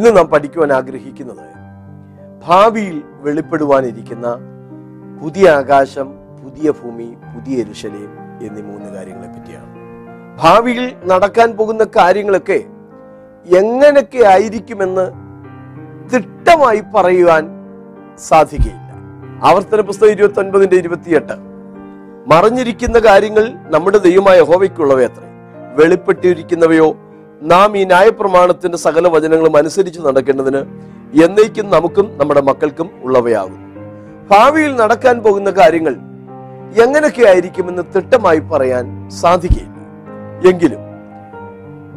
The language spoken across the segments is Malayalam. ഇന്ന് നാം പഠിക്കുവാൻ ആഗ്രഹിക്കുന്നത് ഭാവിയിൽ വെളിപ്പെടുവാനിരിക്കുന്ന പുതിയ ആകാശം, പുതിയ ഭൂമി, പുതിയ യെരുശലേം എന്നീ മൂന്ന് കാര്യങ്ങളെ പറ്റിയാണ്. ഭാവിയിൽ നടക്കാൻ പോകുന്ന കാര്യങ്ങളൊക്കെ എങ്ങനെയൊക്കെ ആയിരിക്കുമെന്ന് തിട്ടമായി പറയുവാൻ സാധിക്കുകയില്ല. ആവർത്തന പുസ്തകം 29:28, മറിഞ്ഞിരിക്കുന്ന കാര്യങ്ങൾ നമ്മുടെ ദൈവമായ യഹോവയ്ക്കുള്ളവയത്രേ, വെളിപ്പെട്ടിരിക്കുന്നവയോ നാം ഈ ന്യായപ്രമാണത്തിന്റെ സകല വചനങ്ങളും അനുസരിച്ച് നടക്കേണ്ടതിന് എന്നേക്കും നമുക്കും നമ്മുടെ മക്കൾക്കും ഉള്ളവയാകും. ഭാവിയിൽ നടക്കാൻ പോകുന്ന കാര്യങ്ങൾ എങ്ങനെയൊക്കെ ആയിരിക്കുമെന്ന് തിട്ടമായി പറയാൻ സാധിക്കില്ല. എങ്കിലും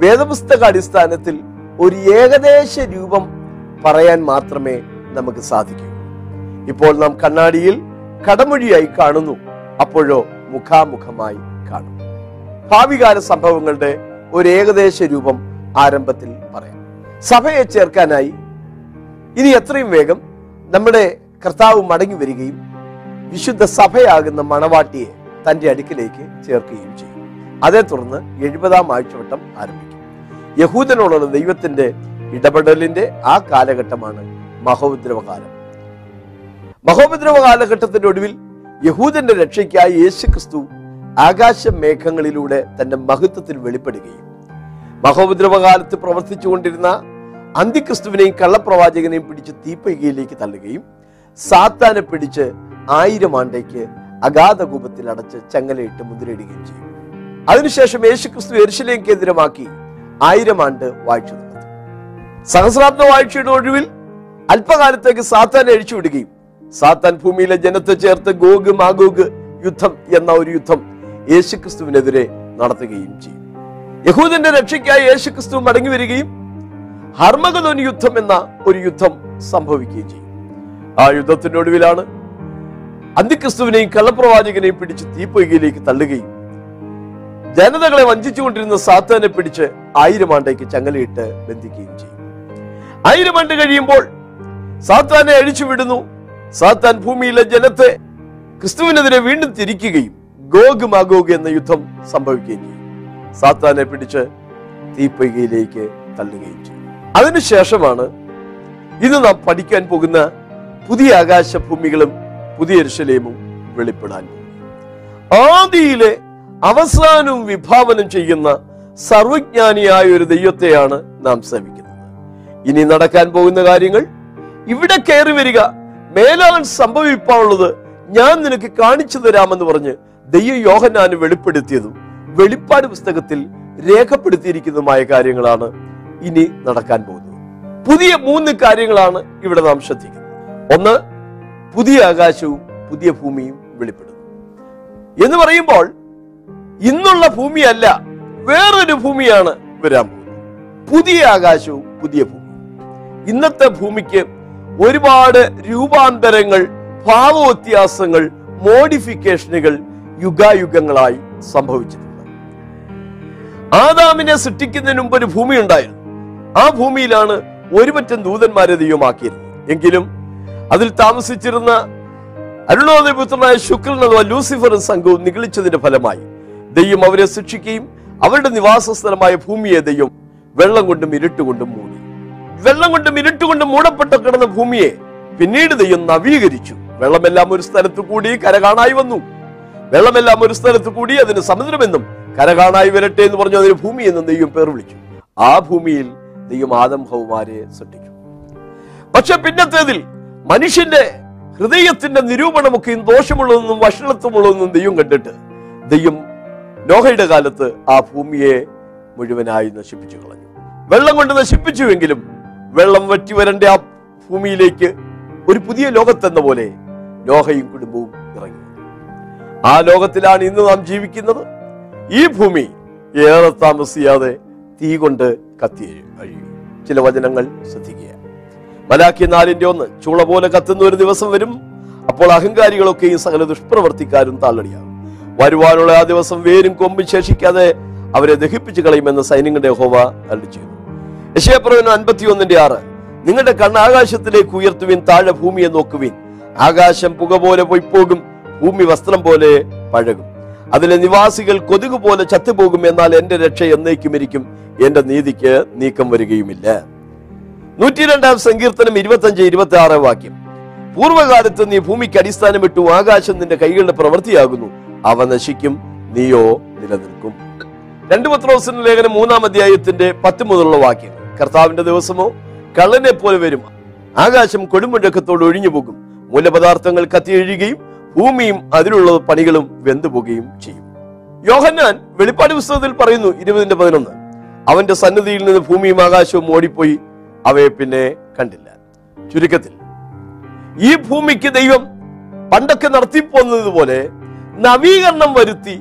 വേദപുസ്തക അടിസ്ഥാനത്തിൽ ഒരു ഏകദേശ രൂപം പറയാൻ മാത്രമേ നമുക്ക് സാധിക്കൂ. ഇപ്പോൾ നാം കണ്ണാടിയിൽ കടമൊഴിയായി കാണുന്നു, അപ്പോഴോ മുഖാമുഖമായി കാണും. ഭാവികാല സംഭവങ്ങളുടെ ഒരു ഏകദേശ രൂപം ആരംഭത്തിൽ പറയാം. സഭയെ ചേർക്കാനായി ഇനി എത്രയും വേഗം നമ്മുടെ കർത്താവ് മടങ്ങി വരികയും വിശുദ്ധ സഭയാകുന്ന മണവാട്ടിയെ തന്റെ അടുക്കിലേക്ക് ചേർക്കുകയും ചെയ്യും. അതേ തുടർന്ന് 70ാം ആഴ്ചവട്ടം ആരംഭിക്കും. യഹൂദനോടുള്ള ദൈവത്തിന്റെ ഇടപെടലിന്റെ ആ കാലഘട്ടമാണ് മഹോപദ്രവകാലം. മഹോപദ്രവ കാലഘട്ടത്തിന്റെ ഒടുവിൽ യഹൂദന്റെ രക്ഷയ്ക്കായി യേശുക്രിസ്തു ആകാശ മേഘങ്ങളിലൂടെ തന്റെ മഹത്വത്തിൽ വെളിപ്പെടുകയും മഹോപദ്രവകാലത്ത് പ്രവർത്തിച്ചുകൊണ്ടിരുന്ന അന്തിക്രിസ്തുവിനെയും കള്ളപ്രവാചകനെയും പിടിച്ച് തീപ്പയ്കയിലേക്ക് തള്ളുകയും സാത്താനെ പിടിച്ച് 1000 ആണ്ടേക്ക് അഗാധകൂപത്തിൽ അടച്ച് ചങ്ങലയിട്ട് മുദ്രയിടുകയും ചെയ്യും. അതിനുശേഷം യേശുക്രിസ്തു യെരുശലേം കേന്ദ്രമാക്കി 1000 ആണ്ട് വാഴ്ച നടത്തി. സഹസ്രാബ്ദ വാഴ്ചയുടെ ഒഴിവിൽ അല്പകാലത്തേക്ക് സാത്താൻ അഴിച്ചുവിടുകയും സാത്താൻ ഭൂമിയിലെ ജനത്തെ ചേർത്ത് ഗോഗ് മാഗോഗ് യുദ്ധം എന്ന ഒരു യുദ്ധം യേശുക്രിസ്തുവിനെതിരെ നടത്തുകയും ചെയ്യും. യഹൂദന്റെ രക്ഷയ്ക്കായി യേശുക്രിസ്തു മടങ്ങി വരികയും ഹർമഗദോൻ യുദ്ധം എന്ന ഒരു യുദ്ധം സംഭവിക്കുകയും ചെയ്യും. ആ യുദ്ധത്തിന്റെ ഒടുവിലാണ് അന്തിക്രിസ്തുവിനെയും കള്ളപ്രവാചകനെയും പിടിച്ച് തീപ്പൊയ്കയിലേക്ക് തള്ളുകയും ജനതകളെ വഞ്ചിച്ചുകൊണ്ടിരുന്ന സാത്താനെ പിടിച്ച് 1000 ആണ്ടേക്ക് ചങ്ങലയിട്ട് ബന്ധിക്കുകയും ചെയ്യും. 1000 ആണ്ട് കഴിയുമ്പോൾ സാത്താനെ അഴിച്ചുവിടുന്നു. സാത്താൻ ഭൂമിയിലെ ജനത്തെ ക്രിസ്തുവിനെതിരെ വീണ്ടും തിരിക്കുകയും ഗോഗ് മാഗോഗ് എന്ന യുദ്ധം സംഭവിക്കുകയും ചെയ്യും. സാത്താനെ പിടിച്ച് തീപ്പൊയ്കയിലേക്ക് തള്ളുകയും ചെയ്യും. അതിനുശേഷമാണ് ഇന്ന് നാം പഠിക്കാൻ പോകുന്ന പുതിയ ആകാശഭൂമികളും പുതിയ യെരുശലേമും വെളിപ്പെടാൻ ആദിയിലെ അവസാനവും വിഭാവനം ചെയ്യുന്ന സർവജ്ഞാനിയായ ഒരു ദൈവത്തെയാണ് നാം സേവിക്കുന്നത്. ഇനി നടക്കാൻ പോകുന്ന കാര്യങ്ങൾ ഇവിടെ കയറി വരിക, മേലാൻ സംഭവിപ്പാനുള്ളത് ഞാൻ നിനക്ക് കാണിച്ചു തരാമെന്ന് പറഞ്ഞ് ദൈവ യോഹന്നാന് വെളിപ്പെടുത്തിയതും വെളിപ്പാട് പുസ്തകത്തിൽ രേഖപ്പെടുത്തിയിരിക്കുന്നതുമായ കാര്യങ്ങളാണ് ഇനി നടക്കാൻ പോകുന്നത്. പുതിയ 3 കാര്യങ്ങളാണ് ഇവിടെ നാം ശ്രദ്ധിക്കുന്നത്. 1, പുതിയ ആകാശവും പുതിയ ഭൂമിയും വെളിപ്പെടുന്നു എന്ന് പറയുമ്പോൾ ഇന്നുള്ള ഭൂമിയല്ല, വേറൊരു ഭൂമിയാണ് വരാൻ പോകുന്നത്. പുതിയ ആകാശവും പുതിയ ഭൂമി. ഇന്നത്തെ ഭൂമിക്ക് ഒരുപാട് രൂപാന്തരങ്ങൾ, ഭാവവ്യത്യാസങ്ങൾ, മോഡിഫിക്കേഷനുകൾ യുഗായുഗങ്ങളായി സംഭവിച്ചിട്ടുണ്ട്. ആദാമിനെ സൃഷ്ടിക്കുന്നതിന് മുമ്പ് ഒരു ഭൂമി ഉണ്ടായിരുന്നു. ആ ഭൂമിയിലാണ് ഒരുപറ്റം ദൂതന്മാരെ ദൈവമാക്കിയിരുന്നത്. എങ്കിലും അതിൽ താമസിച്ചിരുന്ന അരുണോദയപുത്രനായ ശുക്രൻ അഥവാ ലൂസിഫറും സംഘവും നിഗളിച്ചതിന്റെ ഫലമായി ദൈവം അവരെ ശിക്ഷിക്കുകയും അവരുടെ നിവാസ സ്ഥലമായ ഭൂമിയെ ദൈവം വെള്ളം കൊണ്ടും ഇരുട്ടുകൊണ്ടും മൂടി. വെള്ളം കൊണ്ടും ഇരുട്ടുകൊണ്ടും മൂടപ്പെട്ട് കിടന്ന ഭൂമിയെ പിന്നീട് ദൈവം നവീകരിച്ചു. വെള്ളമെല്ലാം ഒരു സ്ഥലത്ത് കൂടി കര കാണായി വന്നു. വെള്ളമെല്ലാം ഒരു സ്ഥലത്ത് കൂടി അതിന് സമുദ്രമെന്നും കര കാണായി വരട്ടെ എന്ന് പറഞ്ഞു അതിന് ഭൂമി എന്നും ദൈവം പേർ വിളിച്ചു. ആ ഭൂമിയിൽ ദൈവം ആദം ഹൗമാരെ സൃഷ്ടിച്ചു. പക്ഷെ പിന്നത്തേതിൽ മനുഷ്യന്റെ ഹൃദയത്തിന്റെ നിരൂപണമൊക്കെയും ദോഷമുള്ളതെന്നും വഷളത്വമുള്ളതെന്നും ദൈവം കണ്ടിട്ട് ദൈവം നോഹയുടെ കാലത്ത് ആ ഭൂമിയെ മുഴുവനായി നശിപ്പിച്ചു കളഞ്ഞു. വെള്ളം കൊണ്ട് നശിപ്പിച്ചുവെങ്കിലും വെള്ളം വറ്റി വരേണ്ട ആ ഭൂമിയിലേക്ക് ഒരു പുതിയ ലോകത്തെന്ന പോലെ നോഹയും കുടുംബവും ഇറങ്ങി. ആ ലോകത്തിലാണ് ഇന്ന് നാം ജീവിക്കുന്നത്. ഈ ഭൂമി ഏറെ താമസിയാതെ തീ കൊണ്ട് കത്തി അഴിയും. ചില വചനങ്ങൾ ശ്രദ്ധിക്കുക. മലാക്കി 4:1, ചൂള പോലെ കത്തുന്ന ഒരു ദിവസം വരും, അപ്പോൾ അഹങ്കാരികളൊക്കെയും സകല ദുഷ്പ്രവർത്തിക്കാരും താളടിയാകും. വരുവാനുള്ള ആ ദിവസം വേരും കൊമ്പും ശേഷിക്കാതെ അവരെ ദഹിപ്പിച്ചു കളയുമെന്ന് സൈന്യങ്ങളുടെ യഹോവ അരുളിച്ചെയ്യുന്നു. യെശയ്യാപ്രവചനം 51:6, നിങ്ങളുടെ കണ്ണ് ആകാശത്തിലേക്ക് ഉയർത്തുവിൻ, താഴെ ഭൂമിയെ നോക്കുവിൻ. ആകാശം പുക പോലെ പൊയ്പോകും, ഭൂമി വസ്ത്രം പോലെ പഴകും. അതിലെ നിവാസികൾ കൊതുക് പോലെ ചത്തുപോകും. എന്നാൽ എന്റെ രക്ഷ എന്നേക്കും ഇരിക്കും, എന്റെ നീതിക്ക് നീക്കം വരികയുമില്ല. 102 സങ്കീർത്തനം 25-26 വാക്യം. പൂർവ്വകാലത്ത് നീ ഭൂമിക്ക് അടിസ്ഥാനമിട്ടു, ആകാശം നിന്റെ കൈകളുടെ പ്രവൃത്തിയാകുന്നു, അവ നശിക്കും, നീയോ നിലനിൽക്കും. 2 പത്രോസിന്റെ ലേഖനം 3-ാം അധ്യായത്തിന്റെ 10 മുതലുള്ള വാക്യങ്ങൾ. കർത്താവിന്റെ ദിവസമോ കള്ളനെ പോലെ വരും, ആകാശം കൊടുമുഴക്കത്തോട് ഒഴിഞ്ഞു പോകും, മൂലപദാർത്ഥങ്ങൾ കത്തിയൊഴുകുകയും ഭൂമിയും അതിലുള്ള പണികളും വെന്തുപോകുകയും ചെയ്യും. യോഹന്നാൻ വെളിപ്പാട് പുസ്തകത്തിൽ പറയുന്നു 20:11, അവന്റെ സന്നിധിയിൽ നിന്ന് ഭൂമിയും ആകാശവും ഓടിപ്പോയി, അവയെ പിന്നെ കണ്ടില്ല. ചുരുക്കത്തിൽ ഈ ഭൂമിക്ക് ദൈവം പണ്ടൊക്കെ നടത്തിപ്പോന്നത് പോലെ നവീകരണം വരുത്തി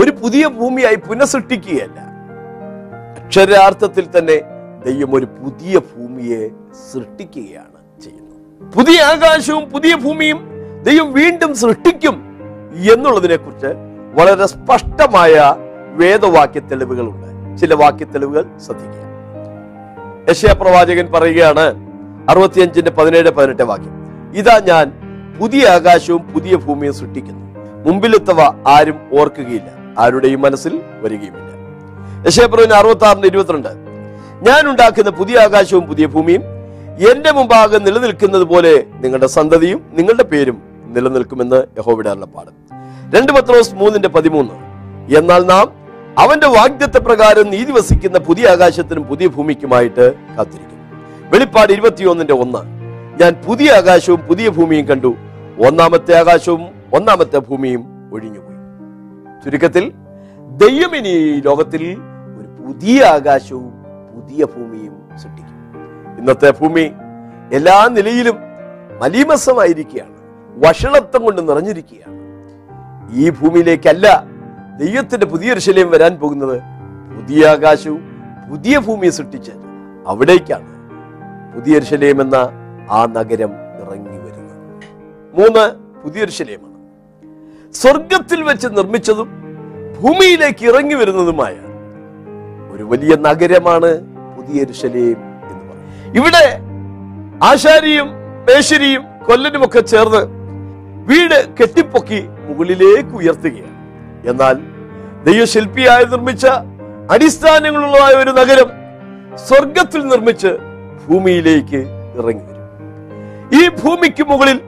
ഒരു പുതിയ ഭൂമിയായി പുനഃസൃഷ്ടിക്കുകയല്ല, അക്ഷരാർത്ഥത്തിൽ തന്നെ ദൈവം ഒരു പുതിയ ഭൂമിയെ സൃഷ്ടിക്കുകയാണ് ചെയ്യുന്നത്. പുതിയ ആകാശവും പുതിയ ഭൂമിയും ദൈവം വീണ്ടും സൃഷ്ടിക്കും എന്നുള്ളതിനെ കുറിച്ച് വളരെ സ്പഷ്ടമായ വേദവാക്യ തെളിവുകളുണ്ട്. ചില വാക്യ തെളിവുകൾ ശ്രദ്ധിക്കുക. യെശയ്യാ പ്രവാചകൻ പറയുകയാണ് 65:17-18 വാക്യം, ഇതാ ഞാൻ പുതിയ ആകാശവും പുതിയ ഭൂമിയും സൃഷ്ടിക്കുന്നു, മുമ്പിലെത്തവ ആരും ഓർക്കുകയില്ല, ആരുടെയും മനസ്സിൽ വരികയുമില്ല. യെശയ്യാ പ്രവാചകൻ 66:22, ഞാൻ ഉണ്ടാക്കുന്ന പുതിയ ആകാശവും പുതിയ ഭൂമിയും എന്റെ മുമ്പാകെ നിലനിൽക്കുന്നത് പോലെ നിങ്ങളുടെ സന്തതിയും നിങ്ങളുടെ പേരും നിലനിൽക്കുമെന്ന് യഹോവയുടെ അരുളപ്പാട്. 2 പത്രോസ് 3:13, എന്നാൽ നാം അവന്റെ വാഗ്ദത്ത പ്രകാരം നീതി വസിക്കുന്ന പുതിയ ആകാശത്തിനും പുതിയ ഭൂമിക്കുമായിട്ട് കാത്തിരിക്കും. വെളിപ്പാട് 21:1, ഞാൻ പുതിയ ആകാശവും പുതിയ ഭൂമിയും കണ്ടു, ഒന്നാമത്തെ ആകാശവും ഒന്നാമത്തെ ഭൂമിയും ഒഴിഞ്ഞുപോയി. ചുരുക്കത്തിൽ ദൈവം ഇനി ലോകത്തിൽ ഒരു പുതിയ ആകാശവും പുതിയ ഭൂമിയും സൃഷ്ടിക്കും. ഇന്നത്തെ ഭൂമി എല്ലാ നിലയിലും മലീമസമായിരിക്കുകയാണ്, വഷളത്വം കൊണ്ട് നിറഞ്ഞിരിക്കുകയാണ്. ഈ ഭൂമിയിലേക്കല്ല ദൈവത്തിന്റെ പുതിയ യെരൂശലേം വരാൻ പോകുന്നത്, പുതിയ ആകാശവും പുതിയ ഭൂമിയെ സൃഷ്ടിച്ച് അവിടേക്കാണ് പുതിയ യെരൂശലേം എന്ന ആ നഗരം ഇറങ്ങി വരുന്നത്. 3 പുതിയ യെരൂശലേമാണ്, സ്വർഗത്തിൽ വെച്ച് നിർമ്മിച്ചതും ഭൂമിയിലേക്ക് ഇറങ്ങി വരുന്നതുമായ ഒരു വലിയ നഗരമാണ് പുതിയ യെരൂശലേം എന്ന് പറയുന്നത്. ഇവിടെ ആശാരിയും മേശരിയും കൊല്ലനുമൊക്കെ ചേർന്ന് വീട് കെട്ടിപ്പൊക്കി മുകളിലേക്ക് ഉയർത്തുകയാണ്. എന്നാൽ ദൈവശില്പിയായി നിർമ്മിച്ച അടിസ്ഥാനങ്ങളുള്ള ഒരു നഗരം സ്വർഗത്തിൽ നിർമ്മിച്ച് ഭൂമിയിലേക്ക് ഇറങ്ങി വരും. ഈ ഭൂമിക്ക് മുകളിൽ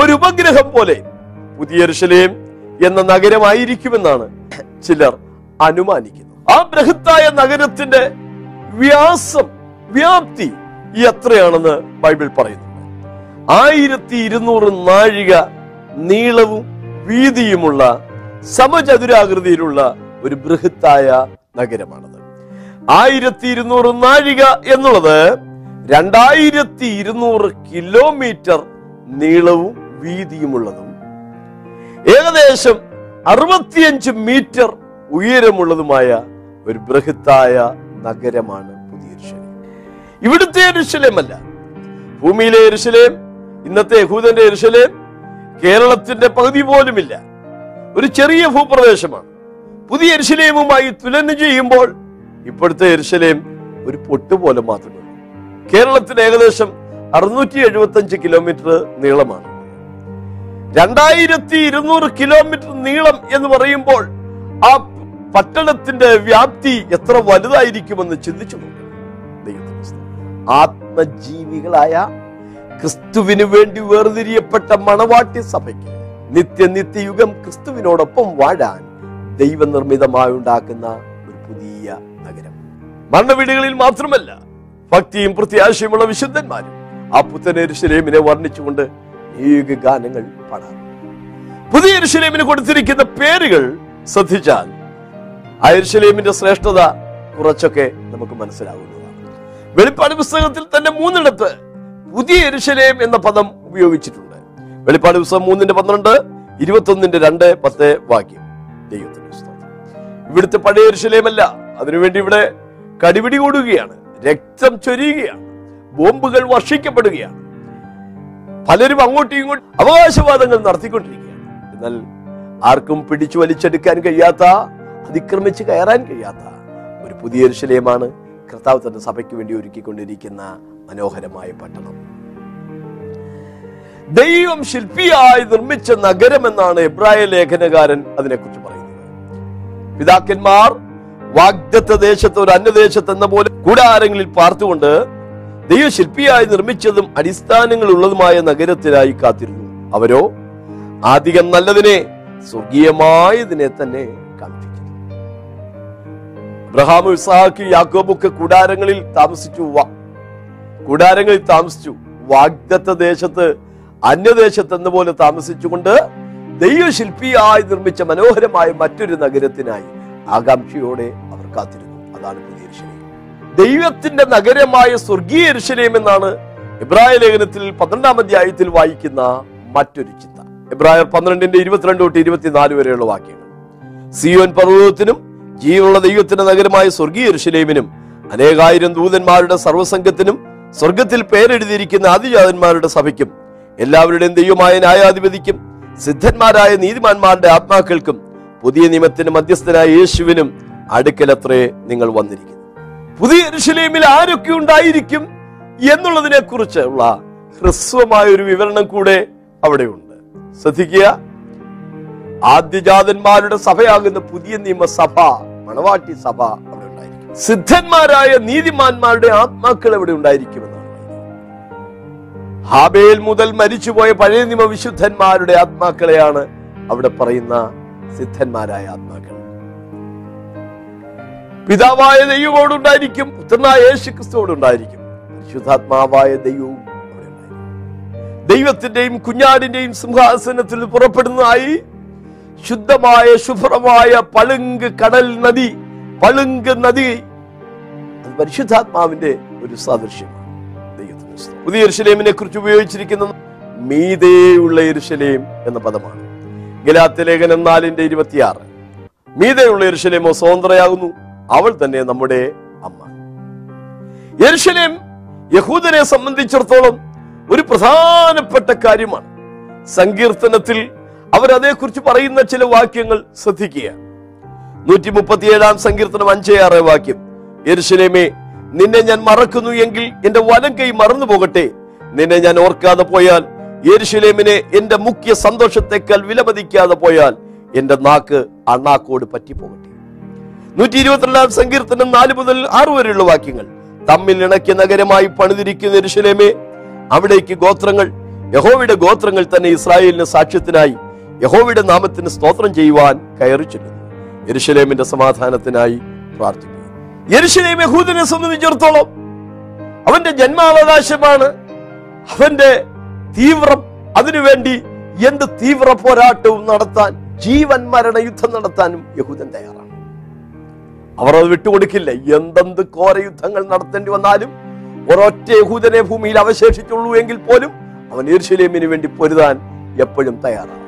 ഒരു ഉപഗ്രഹം പോലെ പുതിയ യെരൂശലേം എന്ന നഗരമായിരിക്കുമെന്നാണ് ചിലർ അനുമാനിക്കുന്നത്. ആ ബൃഹത്തായ നഗരത്തിന്റെ വ്യാപ്തി എത്രയാണെന്ന് ബൈബിൾ പറയുന്നുണ്ട്. 1200 നാഴിക നീളവും വീതിയുമുള്ള സമചതുരാകൃതിയിലുള്ള ഒരു ബൃഹത്തായ നഗരമാണത്. 1200 നാഴിക എന്നുള്ളത് 2200 കിലോമീറ്റർ നീളവും വീതിയുമുള്ളതും ഏകദേശം 65 മീറ്റർ ഉയരമുള്ളതുമായ ഒരു ബൃഹത്തായ നഗരമാണ് പുതിയ യെരൂശലേം. ഇവിടുത്തെ യെരൂശലേം അല്ല, ഭൂമിയിലെ യെരൂശലേം, ഇന്നത്തെ യഹൂദന്റെ യെരൂശലേം കേരളത്തിന്റെ പകുതി പോലുമില്ല, ഒരു ചെറിയ ഭൂപ്രദേശമാണ്. പുതിയ യെരൂശലേമുമായി തുലന ചെയ്യുമ്പോൾ ഇപ്പോഴത്തെ യെരൂശലേം ഒരു പൊട്ടുപോലെ മാത്രമേ. കേരളത്തിന് ഏകദേശം 675 കിലോമീറ്റർ നീളമാണ്. 2200 കിലോമീറ്റർ നീളം എന്ന് പറയുമ്പോൾ ആ പട്ടണത്തിന്റെ വ്യാപ്തി എത്ര വലുതായിരിക്കുമെന്ന് ചിന്തിച്ചു നോക്കും. ആത്മജീവികളായ ക്രിസ്തുവിന് വേണ്ടി വേർതിരിയപ്പെട്ട മണവാട്ടി സഭയ്ക്ക് നിത്യനിത്യയുഗം ക്രിസ്തുവിനോടൊപ്പം വാഴാൻ ദൈവനിർമ്മിതമായി ഉണ്ടാക്കുന്ന ഒരു പുതിയ നഗരം. മരണവീടുകളിൽ മാത്രമല്ല, ഭക്തിയും പ്രത്യാശയുമുള്ള വിശുദ്ധന്മാരും ആ പുത്തൻ യെരൂശലേമിനെ വർണ്ണിച്ചുകൊണ്ട് ഗാനങ്ങൾ പാടാം. പുതിയ യെരൂശലേമിന് കൊടുത്തിരിക്കുന്ന പേരുകൾ ശ്രദ്ധിച്ചാൽ ആ യെരൂശലേമിന്റെ ശ്രേഷ്ഠത കുറച്ചൊക്കെ നമുക്ക് മനസ്സിലാവുന്നതാണ്. വെളിപ്പാട് പുസ്തകത്തിൽ തന്നെ 3 പുതിയ യെരൂശലേം എന്ന പദം ഉപയോഗിച്ചിട്ടുണ്ട്. വെളിപ്പാട് പുസ്തകം 3:12, 21:2, 10 വാക്യം. ദൈവത്തിന്റെ പുസ്തകം ഇവിടുത്തെ പഴയ യെരൂശലേമല്ല, അതിനുവേണ്ടി ഇവിടെ കടിപിടി കൂടുകയാണ്, രക്തം ചൊരിയുകയാണ്, ബോംബുകൾ വർഷിക്കപ്പെടുകയാണ്, പലരും അങ്ങോട്ടും ഇങ്ങോട്ടും അവകാശവാദങ്ങൾ നടത്തിക്കൊണ്ടിരിക്കുകയാണ്. എന്നാൽ ആർക്കും പിടിച്ചു വലിച്ചെടുക്കാൻ കഴിയാത്ത, അതിക്രമിച്ച് കയറാൻ കഴിയാത്ത ഒരു പുതിയ യെരൂശലേമാണ് കർത്താവ് തന്റെ സഭയ്ക്ക് വേണ്ടി ഒരുക്കിക്കൊണ്ടിരിക്കുന്ന മനോഹരമായ പട്ടണം. ദൈവം ശില്പിയായി നിർമ്മിച്ച നഗരമെന്നാണ് എബ്രായ ലേഖനകാരൻ അതിനെക്കുറിച്ച് പറയുന്നത്. പിതാക്കന്മാർ വാഗ്ദത്ത ദേശത്ത് ഒരു അന്യദേശത്ത് എന്ന പോലെ കൂടാരങ്ങളിൽ പാർത്തുകൊണ്ട് ദൈവശില്പിയായി നിർമ്മിച്ചതും അടിസ്ഥാനങ്ങൾ ഉള്ളതുമായ നഗരത്തിനായി കാത്തിരുന്നു. അവരോ അധികം നല്ലതിനെ, സ്വർഗീയമായതിനെ തന്നെ കാത്തിരിക്കുന്നു. അബ്രഹാം, ഇസ്ഹാക്ക്, യാക്കോബൊക്കെ കൂടാരങ്ങളിൽ താമസിച്ചു. വാഗ്ദത്ത ദേശത്ത് അന്യദേശത്ത് എന്ന പോലെ താമസിച്ചുകൊണ്ട് ദൈവശില്പിയായി നിർമ്മിച്ച മനോഹരമായ മറ്റൊരു നഗരത്തിനായി ആകാംക്ഷയോടെ അവർ കാത്തിരുന്നു. അതാണ് പുതിയ യെരുശലേം. ദൈവത്തിന്റെ നഗരമായ സ്വർഗീയ യെരുശലേം എന്നാണ് എബ്രായ ലേഖനത്തിൽ 12-ാം അധ്യായത്തിൽ വായിക്കുന്ന മറ്റൊരു ചിന്ത. എബ്രായർ 12:22-24 വരെയുള്ള വാക്യങ്ങൾ. സിയോൻ പർവ്വതത്തിനും ജീവനുള്ള ദൈവത്തിന്റെ നഗരമായ സ്വർഗീയ യെരുശലേമിനും അനേകായിരം ദൂതന്മാരുടെ സർവ്വസംഘത്തിനും സ്വർഗത്തിൽ പേരെഴുതിയിരിക്കുന്ന ആദിജാതന്മാരുടെ സഭയ്ക്കും എല്ലാവരുടെയും ദൈവമായ ന്യായാധിപതിക്കും സിദ്ധന്മാരായ നീതിമാന്മാരുടെ ആത്മാക്കൾക്കും പുതിയ നിയമത്തിന് മധ്യസ്ഥനായ യേശുവിനും അടുക്കലത്രേ നിങ്ങൾ വന്നിരിക്കുന്നു. പുതിയ യെരുശലേമിൽ ആരൊക്കെ ഉണ്ടായിരിക്കും എന്നുള്ളതിനെ കുറിച്ചുള്ള ഹ്രസ്വമായ ഒരു വിവരണം കൂടെ അവിടെയുണ്ട്. ശ്രദ്ധിക്കുക, ആദ്യജാതന്മാരുടെ സഭയാകുന്ന പുതിയ നിയമസഭ, മണവാട്ടി സഭ അവിടെ ഉണ്ടായിരിക്കും. സിദ്ധന്മാരായ നീതിമാന്മാരുടെ ആത്മാക്കൾ അവിടെ ഉണ്ടായിരിക്കുമെന്ന് ഹാബേൽ മുതൽ മരിച്ചുപോയ പഴയ നിയമവിശുദ്ധന്മാരുടെ ആത്മാക്കളെയാണ് അവിടെ പറയുന്ന സിദ്ധന്മാരായ ആത്മാക്കൾ. പിതാവായ ദൈവോടുണ്ടായിരിക്കും, പുത്രനായ യേശു ക്രിസ്തുവോടുണ്ടായിരിക്കും, പരിശുദ്ധാത്മാവായ ദൈവവും അവിടെ ഉണ്ടായിരിക്കും. ദൈവത്തിന്റെയും കുഞ്ഞാടിന്റെയും സിംഹാസനത്തിൽ പുറപ്പെടുന്നതായി ശുദ്ധമായ ശുഭ്രമായ പളുങ്ക് നദി, അത് പരിശുദ്ധാത്മാവിന്റെ ഒരു സാദൃശ്യം. പുതിയ യെരുശലേമിനെ കുറിച്ച് ഉപയോഗിച്ചിരിക്കുന്ന മീതെയുള്ള യെരുശലേം എന്ന പദമാണ്. ഗലാത്യ ലേഖനം 4:26 മീതെയുള്ള യെരുശലേമോ സ്വതന്ത്രയാകുന്നു, അവൾ തന്നെ നമ്മുടെ അമ്മ. യെരുശലേം യഹൂദനെ സംബന്ധിച്ചിടത്തോളം ഒരു പ്രധാനപ്പെട്ട കാര്യമാണ്. സങ്കീർത്തനത്തിൽ അവരതേക്കുറിച്ച് പറയുന്ന ചില വാക്യങ്ങൾ ശ്രദ്ധിക്കുക. 137-ാം സങ്കീർത്തനം 5-6 വാക്യം: യെരുശലേമേ, നിന്നെ ഞാൻ മറക്കുന്നു എങ്കിൽ എന്റെ വലം കൈ മറന്നു പോകട്ടെ. നിന്നെ ഞാൻ ഓർക്കാതെ പോയാൽ, യെരുശലേമിനെ എന്റെ മുഖ്യ സന്തോഷത്തെക്കാൾ വിലമതിക്കാതെ പോയാൽ, എന്റെ നാക്ക് അണ്ണാക്കോട് പറ്റിപ്പോകട്ടെ. 122-ാം സങ്കീർത്തനം 4-6 വരെയുള്ള വാക്യങ്ങൾ: തമ്മിൽ ഇണക്കിയ നഗരമായി പണിതിരിക്കുന്ന യെരുശലേമേ, അവിടേക്ക് ഗോത്രങ്ങൾ, യഹോവയുടെ ഗോത്രങ്ങൾ തന്നെ ഇസ്രായേലിന് സാക്ഷ്യത്തിനായി യഹോവയുടെ നാമത്തിന് സ്തോത്രം ചെയ്യുവാൻ കയറി ചെല്ലുന്നു. യെരുശലേമിന്റെ സമാധാനത്തിനായി പ്രാർത്ഥിക്കുന്നു. യെരുശലേം യഹൂദനെ സംബന്ധിച്ചിടത്തോളം അവന്റെ ജന്മാവകാശമാണ്. അവന്റെ തീവ്രം, അതിനുവേണ്ടി എന്ത് തീവ്ര പോരാട്ടവും നടത്താൻ, ജീവൻ മരണ യുദ്ധം നടത്താനും യഹൂദൻ തയ്യാറാണ്. അവർ അത് വിട്ടുകൊടുക്കില്ല. എന്തെന്ത് ഘോര യുദ്ധങ്ങൾ നടത്തേണ്ടി വന്നാലും ഒരൊറ്റ യഹൂദനെ ഭൂമിയിൽ അവശേഷിച്ചുള്ളൂ എങ്കിൽ പോലും അവൻ യെരുശലേമിന് വേണ്ടി പൊരുതാൻ എപ്പോഴും തയ്യാറാണ്.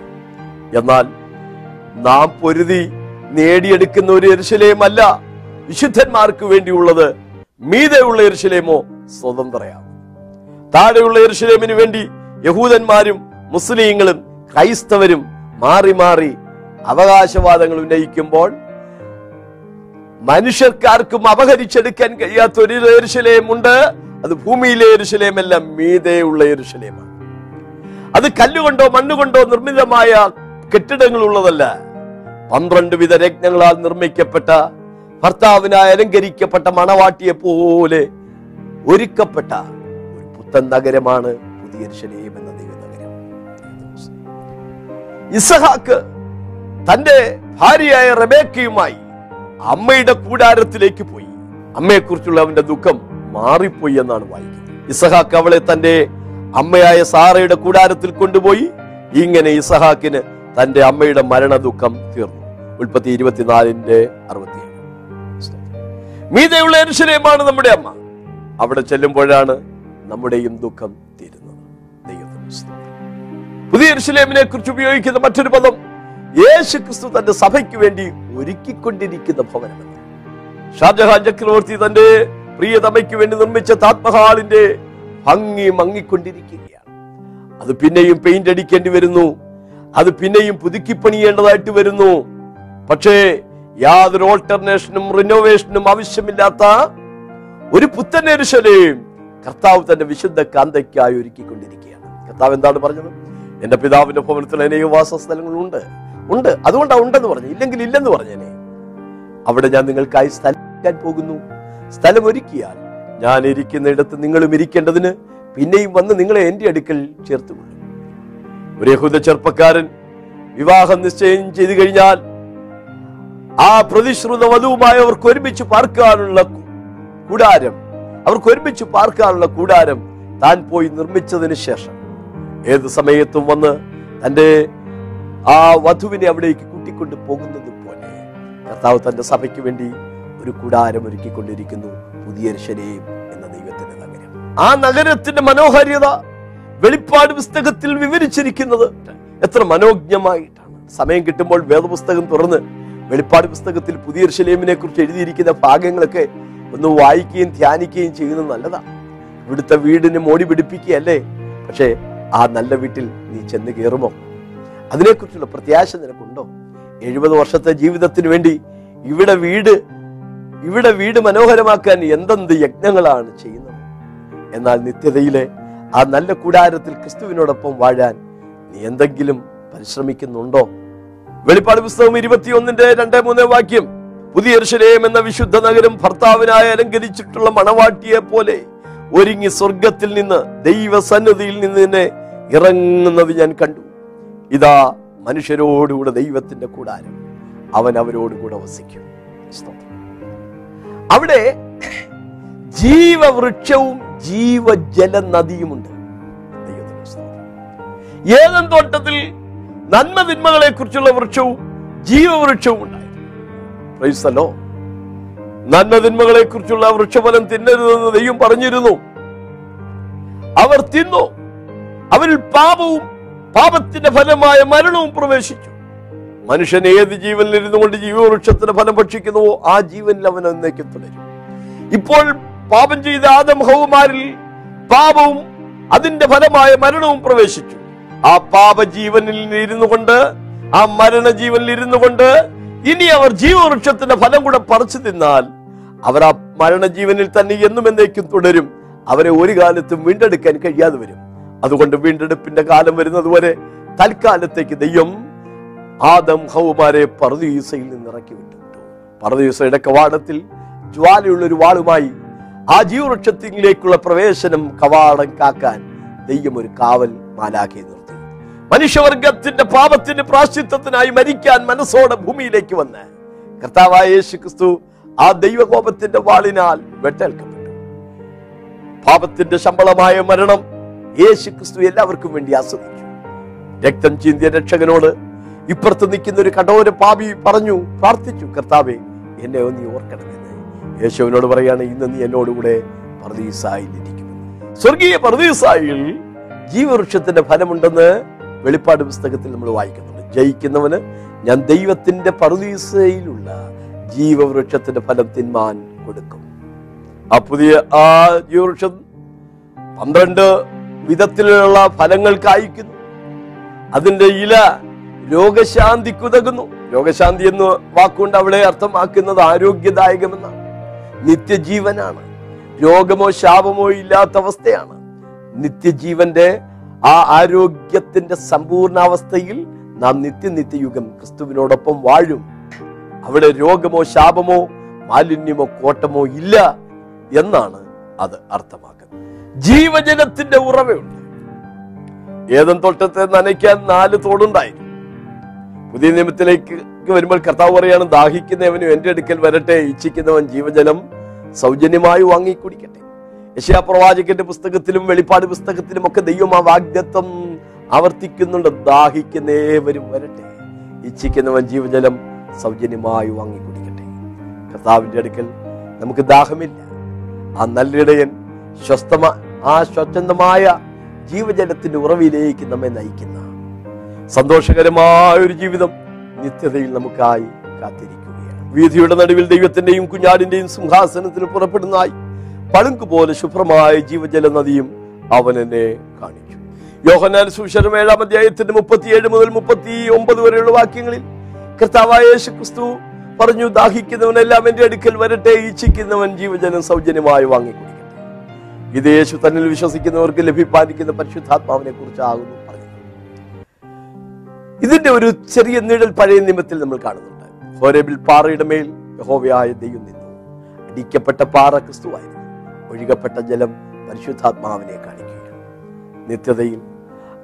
എന്നാൽ നാം പൊരുതി നേടിയെടുക്കുന്ന ഒരു യെരുശലേം അല്ല വിശുദ്ധന്മാർക്ക് വേണ്ടിയുള്ളത്. മീതെയുള്ള യെരുശലേമോ സ്വതന്ത്രയാകും. താഴെയുള്ള യെരുശലേമിന് വേണ്ടി യഹൂദന്മാരും മുസ്ലിങ്ങളും ക്രൈസ്തവരും മാറി അവകാശവാദങ്ങൾ ഉന്നയിക്കുമ്പോൾ മനുഷ്യർക്കാർക്കും അപഹരിച്ചെടുക്കാൻ കഴിയാത്ത ഒരു യെരുശലേമുണ്ട്. അത് ഭൂമിയിലെ യെരുശലേമല്ല, മീതെയുള്ള യെരുശലേമാണ്. അത് കല്ലുകൊണ്ടോ മണ്ണുകൊണ്ടോ നിർമ്മിതമായ കെട്ടിടങ്ങൾ ഉള്ളതല്ല. 12 വിധ രത്നങ്ങളാൽ നിർമ്മിക്കപ്പെട്ട, ഭർത്താവിനായി അലങ്കരിക്കപ്പെട്ട മണവാട്ടിയെ പോലെ ഒരുക്കപ്പെട്ട ഒരു പുത്തൻ നഗരമാണ് പുതിയ യെരുശലേം എന്ന ദൈവനഗരം. ഇസ്ഹാക്ക് തന്റെ ഭാര്യയായ റബേക്കയുമായി അമ്മയുടെ കൂടാരത്തിലേക്ക് പോയി. അമ്മയെക്കുറിച്ചുള്ള അവന്റെ ദുഃഖം മാറിപ്പോയി എന്നാണ് വായിക്കുന്നത്. ഇസ്ഹാക്ക് അവളെ തന്റെ അമ്മയായ സാറയുടെ കൂടാരത്തിൽ കൊണ്ടുപോയി. ഇങ്ങനെ ഇസ്ഹാക്കിന് തന്റെ അമ്മയുടെ മരണ ദുഃഖം തീർന്നു. ഉൽപ്പത്തി 24:67. മീതെയുള്ള യെരുശലേമാണ് നമ്മുടെ അമ്മ. അവിടെ ചെല്ലുമ്പോഴാണ് നമ്മുടെയും ദുഃഖം തീരുന്നത്. പുതിയ യെരുശലേമിനെ കുറിച്ച് ഉപയോഗിക്കുന്ന മറ്റൊരു പദം യേശു ക്രിസ്തു തന്റെ സഭയ്ക്ക് വേണ്ടി ഒരുക്കിക്കൊണ്ടിരിക്കുന്ന ഭവനം. ഷാജഹാൻ ചക്രവർത്തി തന്റെ പ്രിയതമയ്ക്ക് വേണ്ടി നിർമ്മിച്ച താജ്മഹാളിന്റെ ഭംഗി മങ്ങിക്കൊണ്ടിരിക്കുകയാണ്. അത് പിന്നെയും പെയിന്റ് അടിക്കേണ്ടി വരുന്നു. അത് പിന്നെയും പുതുക്കിപ്പണിയേണ്ടതായിട്ട് വരുന്നു. പക്ഷേ യാതൊരു ഓൾട്ടർനേഷനും റിനോവേഷനും ആവശ്യമില്ലാത്ത ഒരു പുത്തൻ യെരുശലേം കർത്താവ് തന്റെ വിശുദ്ധ കാന്തയ്ക്കായി ഒരുക്കിക്കൊണ്ടിരിക്കുകയാണ്. കർത്താവ് എന്താണ് പറഞ്ഞത്? എന്റെ പിതാവിന്റെ ഭവനത്തിൽ അനേകം വാസസ്ഥലങ്ങളുണ്ട്. അതുകൊണ്ടാ ഉണ്ടെന്ന് പറഞ്ഞു, ഇല്ലെങ്കിൽ ഇല്ലെന്ന് പറഞ്ഞേനെ. അവിടെ ഞാൻ നിങ്ങൾക്കായി സ്ഥലം ഒരുക്കിയാൽ ഞാൻ ഇരിക്കുന്നിടത്ത് നിങ്ങളും ഇരിക്കേണ്ടതിന് പിന്നെയും വന്ന് നിങ്ങളെ എൻ്റെ അടുക്കൽ ചേർത്തുകൊള്ളും. ഒരു യഹൂദ ചെറുപ്പക്കാരൻ വിവാഹം നിശ്ചയം ചെയ്തു കഴിഞ്ഞാൽ ആ പ്രതിശ്രുത വധുവുമായി അവർക്ക് ഒരുമിച്ച് പാർക്കാനുള്ള കൂടാരം താൻ പോയി നിർമ്മിച്ചതിന് ശേഷം ഏത് സമയത്തും വന്ന് തൻ്റെ ആ വധുവിനെ അവിടേക്ക് കൂട്ടിക്കൊണ്ട് പോകുന്നത് പോലെ കർത്താവ് തൻ്റെ സഭയ്ക്ക് വേണ്ടി ഒരു കൂടാരം ഒരുക്കിക്കൊണ്ടിരിക്കുന്നു, പുതിയ യെരൂശലേം എന്ന ദൈവത്തിന്റെ നഗരം. ആ നഗരത്തിന്റെ മനോഹാരിത വെളിപ്പാട് പുസ്തകത്തിൽ വിവരിച്ചിരിക്കുന്നത് എത്ര മനോജ്ഞമായിട്ടാണ്. സമയം കിട്ടുമ്പോൾ വേദപുസ്തകം തുറന്ന് വെളിപ്പാട് പുസ്തകത്തിൽ പുതിയ യെരൂശലേമിനെ കുറിച്ച് എഴുതിയിരിക്കുന്ന ഭാഗങ്ങളൊക്കെ ഒന്ന് വായിക്കുകയും ധ്യാനിക്കുകയും ചെയ്യുന്നത് നല്ലതാണ്. ഇവിടുത്തെ വീടിനെ മോടി പിടിപ്പിക്കുകയല്ലേ, പക്ഷേ ആ നല്ല വീട്ടിൽ നീ ചെന്ന് കയറുമോ? അതിനെക്കുറിച്ചുള്ള പ്രത്യാശ നിനക്കുണ്ടോ? 70 വർഷത്തെ ജീവിതത്തിന് വേണ്ടി ഇവിടെ വീട് മനോഹരമാക്കാൻ എന്തെന്ത് യജ്ഞങ്ങളാണ് ചെയ്യുന്നത്. എന്നാൽ നിത്യതയിലെ ആ നല്ല കൂടാരത്തിൽ ക്രിസ്തുവിനോടൊപ്പം വാഴാൻ നീ എന്തെങ്കിലും പരിശ്രമിക്കുന്നുണ്ടോ? വെളിപ്പാട് പുസ്തകം 21:2-3 പുതിയ യെരൂശലേം എന്ന വിശുദ്ധ നഗരം ഭർത്താവിനായി അലങ്കരിച്ചിട്ടുള്ള മണവാട്ടിയെ പോലെ ഒരുങ്ങി സ്വർഗത്തിൽ നിന്ന് ദൈവസന്നിധിയിൽ നിന്ന് തന്നെ ഇറങ്ങുന്നത് ഞാൻ കണ്ടു. ഇതാ മനുഷ്യരോടുകൂടെ ദൈവത്തിന്റെ കൂടാരം, അവൻ അവരോടുകൂടെ വസിക്കും. അവിടെ ജീവവൃക്ഷവും ജീവജല നദിയുമുണ്ട്. ഏദൻ തോട്ടത്തിൽ നന്മ തിന്മകളെ കുറിച്ചുള്ള വൃക്ഷവും ജീവവൃക്ഷവും ഉണ്ടായിരുന്നു. നന്മ തിന്മകളെ കുറിച്ചുള്ള വൃക്ഷഫലം തിന്നരുതെന്ന് ദൈവം പറഞ്ഞിരുന്നു. അവർ തിന്നു. അവരിൽ പാപവും പാപത്തിന്റെ ഫലമായ മരണവും പ്രവേശിച്ചു. മനുഷ്യൻ ഏത് ജീവനിലിരുന്നു കൊണ്ട് ജീവവൃക്ഷത്തിന്റെ ഫലം ഭക്ഷിക്കുന്നുവോ ആ ജീവനിൽ അവൻ എന്നേക്കും തുടരും. ഇപ്പോൾ പാപം ചെയ്ത ആദം ഹൗവമാരിൽ പാപവും അതിന്റെ ഫലമായ മരണവും പ്രവേശിച്ചു. ആ പാപ ജീവനിൽ ഇരുന്നു കൊണ്ട്, ആ മരണ ജീവനിൽ ഇരുന്നു കൊണ്ട് ഇനി അവർ ജീവവൃക്ഷത്തിന്റെ ഫലം കൂടെ പറിച്ചു തിന്നാൽ അവർ ആ മരണജീവനിൽ തന്നെ എന്നും എന്നേക്കും തുടരും. അവരെ ഒരു കാലത്തും വീണ്ടെടുക്കാൻ കഴിയാതെ വരും. അതുകൊണ്ട് വീണ്ടെടുപ്പിന്റെ കാലം വരുന്നത് വരെ തൽക്കാലത്തേക്ക് ദൈവം ആദം ഹൗവമാരെ പർദീസയിൽ നിന്ന് ഇറക്കി വിട്ടു. പർദീസയുടെ കവാടത്തിൽ ജ്വാലയുള്ളൊരു വാളുമായി ആ ജീവവൃക്ഷത്തിലേക്കുള്ള പ്രവേശനം കവാടം കാക്കാൻ ദൈവം ഒരു കാവൽ മാലാഖയെ നിർത്തി. മനുഷ്യവർഗത്തിന്റെ പാപത്തിന്റെ പ്രാശ്ചിത്വത്തിനായി മരിക്കാൻ മനസ്സോടെ ഭൂമിയിലേക്ക് വന്ന് കർത്താവായ യേശു ക്രിസ്തു ആ ദൈവകോപത്തിന്റെ വാളിനാൽ വെട്ടേൽക്കപ്പെട്ടു. പാപത്തിന്റെ ശമ്പളമായ മരണം യേശു ക്രിസ്തു എല്ലാവർക്കും വേണ്ടി ആസ്വദിച്ചു. രക്തം ചിന്തിയ രക്ഷകനോട് ഇപ്പുറത്ത് നിൽക്കുന്ന ഒരു കഠോര പാപി പ്രാർത്ഥിച്ചു, കർത്താവേ എന്നെ നീ ഓർക്കണമെന്ന്. യേശുവിനോട് പറയാണ്, ഇന്ന് നീ എന്നോടുകൂടെ പർദീസായിലിരിക്കുമെന്ന്. സ്വർഗീയ പർദീസായിൽ ജീവവൃക്ഷത്തിന്റെ ഫലമുണ്ടെന്ന് വെളിപ്പാട് പുസ്തകത്തിൽ നമ്മൾ വായിക്കുന്നുണ്ട്. ജയിക്കുന്നവന് ഞാൻ ദൈവത്തിന്റെ പർദീസയിലുള്ള ജീവവൃക്ഷത്തിന്റെ ഫലം തിന്മാൻ കൊടുക്കും. ആ പുതിയ ആ ജീവവൃക്ഷം 12 വിധത്തിലുള്ള ഫലങ്ങൾ കായ്ക്കുന്നു. അതിൻ്റെ ഇല രോഗശാന്തിക്കുതകുന്നു. രോഗശാന്തി എന്ന വാക്കുകൊണ്ട് അവിടെ അർത്ഥമാക്കുന്നത് ആരോഗ്യദായകമെന്നാണ്. നിത്യജീവനാണ്. രോഗമോ ശാപമോ ഇല്ലാത്ത അവസ്ഥയാണ്. നിത്യജീവന്റെ ആ ആരോഗ്യത്തിന്റെ സമ്പൂർണാവസ്ഥയിൽ നാം നിത്യനിത്യയുഗം ക്രിസ്തുവിനോടൊപ്പം വാഴും. അവിടെ രോഗമോ ശാപമോ മാലിന്യമോ കോട്ടമോ ഇല്ല എന്നാണ് അത് അർത്ഥമാക്കുന്നത്. ജീവജലത്തിന്റെ ഉറവയുണ്ട്. ഏദൻ തോട്ടത്തെ നനയ്ക്കാൻ 4 തോടുണ്ടായിരുന്നു. പുതിയ നിയമത്തിലേക്ക് വരുമ്പോൾ കർത്താവ് പറയാണ്, ദാഹിക്കുന്നവനും എൻ്റെ അടുക്കൽ വരട്ടെ, ഇച്ഛിക്കുന്നവൻ ജീവജലം സൗജന്യമായി വാങ്ങിക്കുടിക്കട്ടെ. യെശയ്യാ പ്രവാചകന്റെ പുസ്തകത്തിലും വെളിപ്പാട് പുസ്തകത്തിലും ഒക്കെ ദൈവം ആ വാഗ്ദത്തം ആവർത്തിക്കുന്നുണ്ട്. ദാഹിക്കുന്നവരും വരട്ടെ, ഇച്ഛിക്കുന്നവൻ ജീവജലം സൗജന്യമായി വാങ്ങിക്കുടിക്കട്ടെ. കർത്താവിൻ്റെ അടുക്കൽ നമുക്ക് ദാഹമില്ല. ആ നല്ലിടയൻ സ്വച്ഛന്തമായ ജീവജലത്തിന്റെ ഉറവിലേക്ക് നമ്മെ നയിക്കുന്ന സന്തോഷകരമായ ഒരു ജീവിതം നിത്യതയിൽ നമുക്കായി കാത്തിരിക്കുകയാണ്. വീഥിയുടെ നടുവിൽ ദൈവത്തിന്റെയും കുഞ്ഞാടിന്റെയും സിംഹാസനത്തിന് പുറപ്പെടുന്നതായി പളുങ്കുപോലെ ശുഭ്രമായ ജീവജല നദിയും അവനെന്നെ കാണിച്ചു. യോഹന്നാൻ സുവിശേഷം 7-ാം അധ്യായത്തിന്റെ 37 മുതൽ 39 വരെയുള്ള വാക്യങ്ങളിൽ കർത്താവായ യേശു ക്രിസ്തു പറഞ്ഞു, ദാഹിക്കുന്നവനെല്ലാം എൻ്റെ അടുക്കൽ വരട്ടെ, ഇച്ഛിക്കുന്നവൻ ജീവജലം സൗജന്യമായി വാങ്ങിക്കൊടുക്കും. ഇത് യേശു തന്നിൽ വിശ്വസിക്കുന്നവർക്ക് ലഭിപ്പാനിക്കുന്ന പരിശുദ്ധാത്മാവിനെ കുറിച്ചാകുന്നു പറഞ്ഞത്. ഇതിന്റെ ഒരു ചെറിയ നിഴൽ പഴയ നിയമത്തിൽ നമ്മൾ കാണുന്നുണ്ട്. ഹോരേബിൽ പാറയുടെ മേൽ യഹോവയായ ദൈവം നിന്നു. അടിക്കപ്പെട്ട പാറ ക്രിസ്തുവായിരുന്നു. ഒഴുകപ്പെട്ട ജലം പരിശുദ്ധാത്മാവിനെ കാണിക്കുകയും നിത്യതയിൽ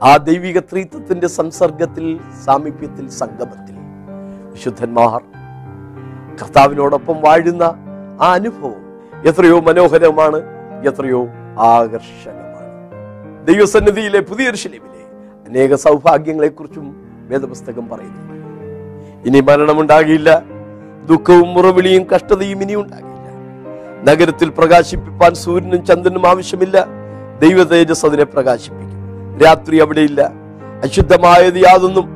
ആ ദൈവിക ത്രിത്വത്തിന്റെ സംസർഗത്തിൽ, സാമീപ്യത്തിൽ, സംഗമത്തിൽ വിശുദ്ധന്മാർ കർത്താവിനോടൊപ്പം വാഴുന്ന ആ അനുഭവം എത്രയോ മനോഹരമാണ്, എത്രയോ ആകർഷകമാണ്. ദൈവസന്നിധിയിലെ പുതിയ യെരൂശലേമിലെ അനേക സൗഭാഗ്യങ്ങളെക്കുറിച്ചും വേദപുസ്തകം പറയുന്നു. ഇനി മരണമുണ്ടാകില്ല, ദുഃഖവും മുറവിളിയും കഷ്ടതയും ഇനി ഉണ്ടാകില്ല. നഗരത്തിൽ പ്രകാശിപ്പിപ്പാൻ സൂര്യനും ചന്ദ്രനും ആവശ്യമില്ല, ദൈവ തേജസ് അതിനെ പ്രകാശിപ്പിക്കും. രാത്രി അവിടെയില്ല. അശുദ്ധമായത് യാതൊന്നും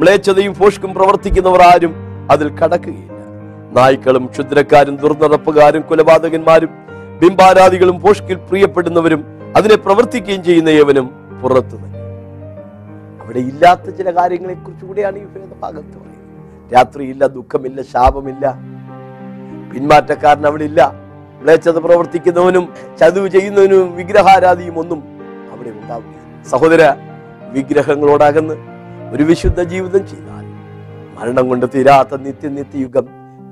മ്ലേച്ഛതയും ഫോഷ്ക്കും പ്രവർത്തിക്കുന്നവർ ആരും അതിൽ കടക്കുകയില്ല. നായ്ക്കളും ക്ഷുദ്രക്കാരും ദുർനടപ്പുകാരും കൊലപാതകന്മാരും ബിംബാരാധികളും ഫോഷ്കിൽ പ്രിയപ്പെടുന്നവരും അതിനെ പ്രവർത്തിക്കുകയും ചെയ്യുന്ന യവനും പുറത്തു തന്നെ. അവിടെ ഇല്ലാത്ത ചില കാര്യങ്ങളെ കുറിച്ചുകൂടെയാണ് ഈ ഭാഗത്ത് പറയുന്നത്. രാത്രിയില്ല, ദുഃഖമില്ല, ശാപമില്ല, പിന്മാറ്റക്കാരൻ അവിടെ ഇല്ല, മ്ലേച്ഛത പ്രവർത്തിക്കുന്നവനും ചതുവ് ചെയ്യുന്നവനും വിഗ്രഹാരാധിയും ഒന്നും അവിടെ ഉണ്ടാവില്ല. സഹോദര, വിഗ്രഹങ്ങളോടകന്ന് ഒരു വിശുദ്ധ ജീവിതം ചെയ്താൽ മരണം കൊണ്ട് തീരാത്ത നിത്യനിത്യയുഗം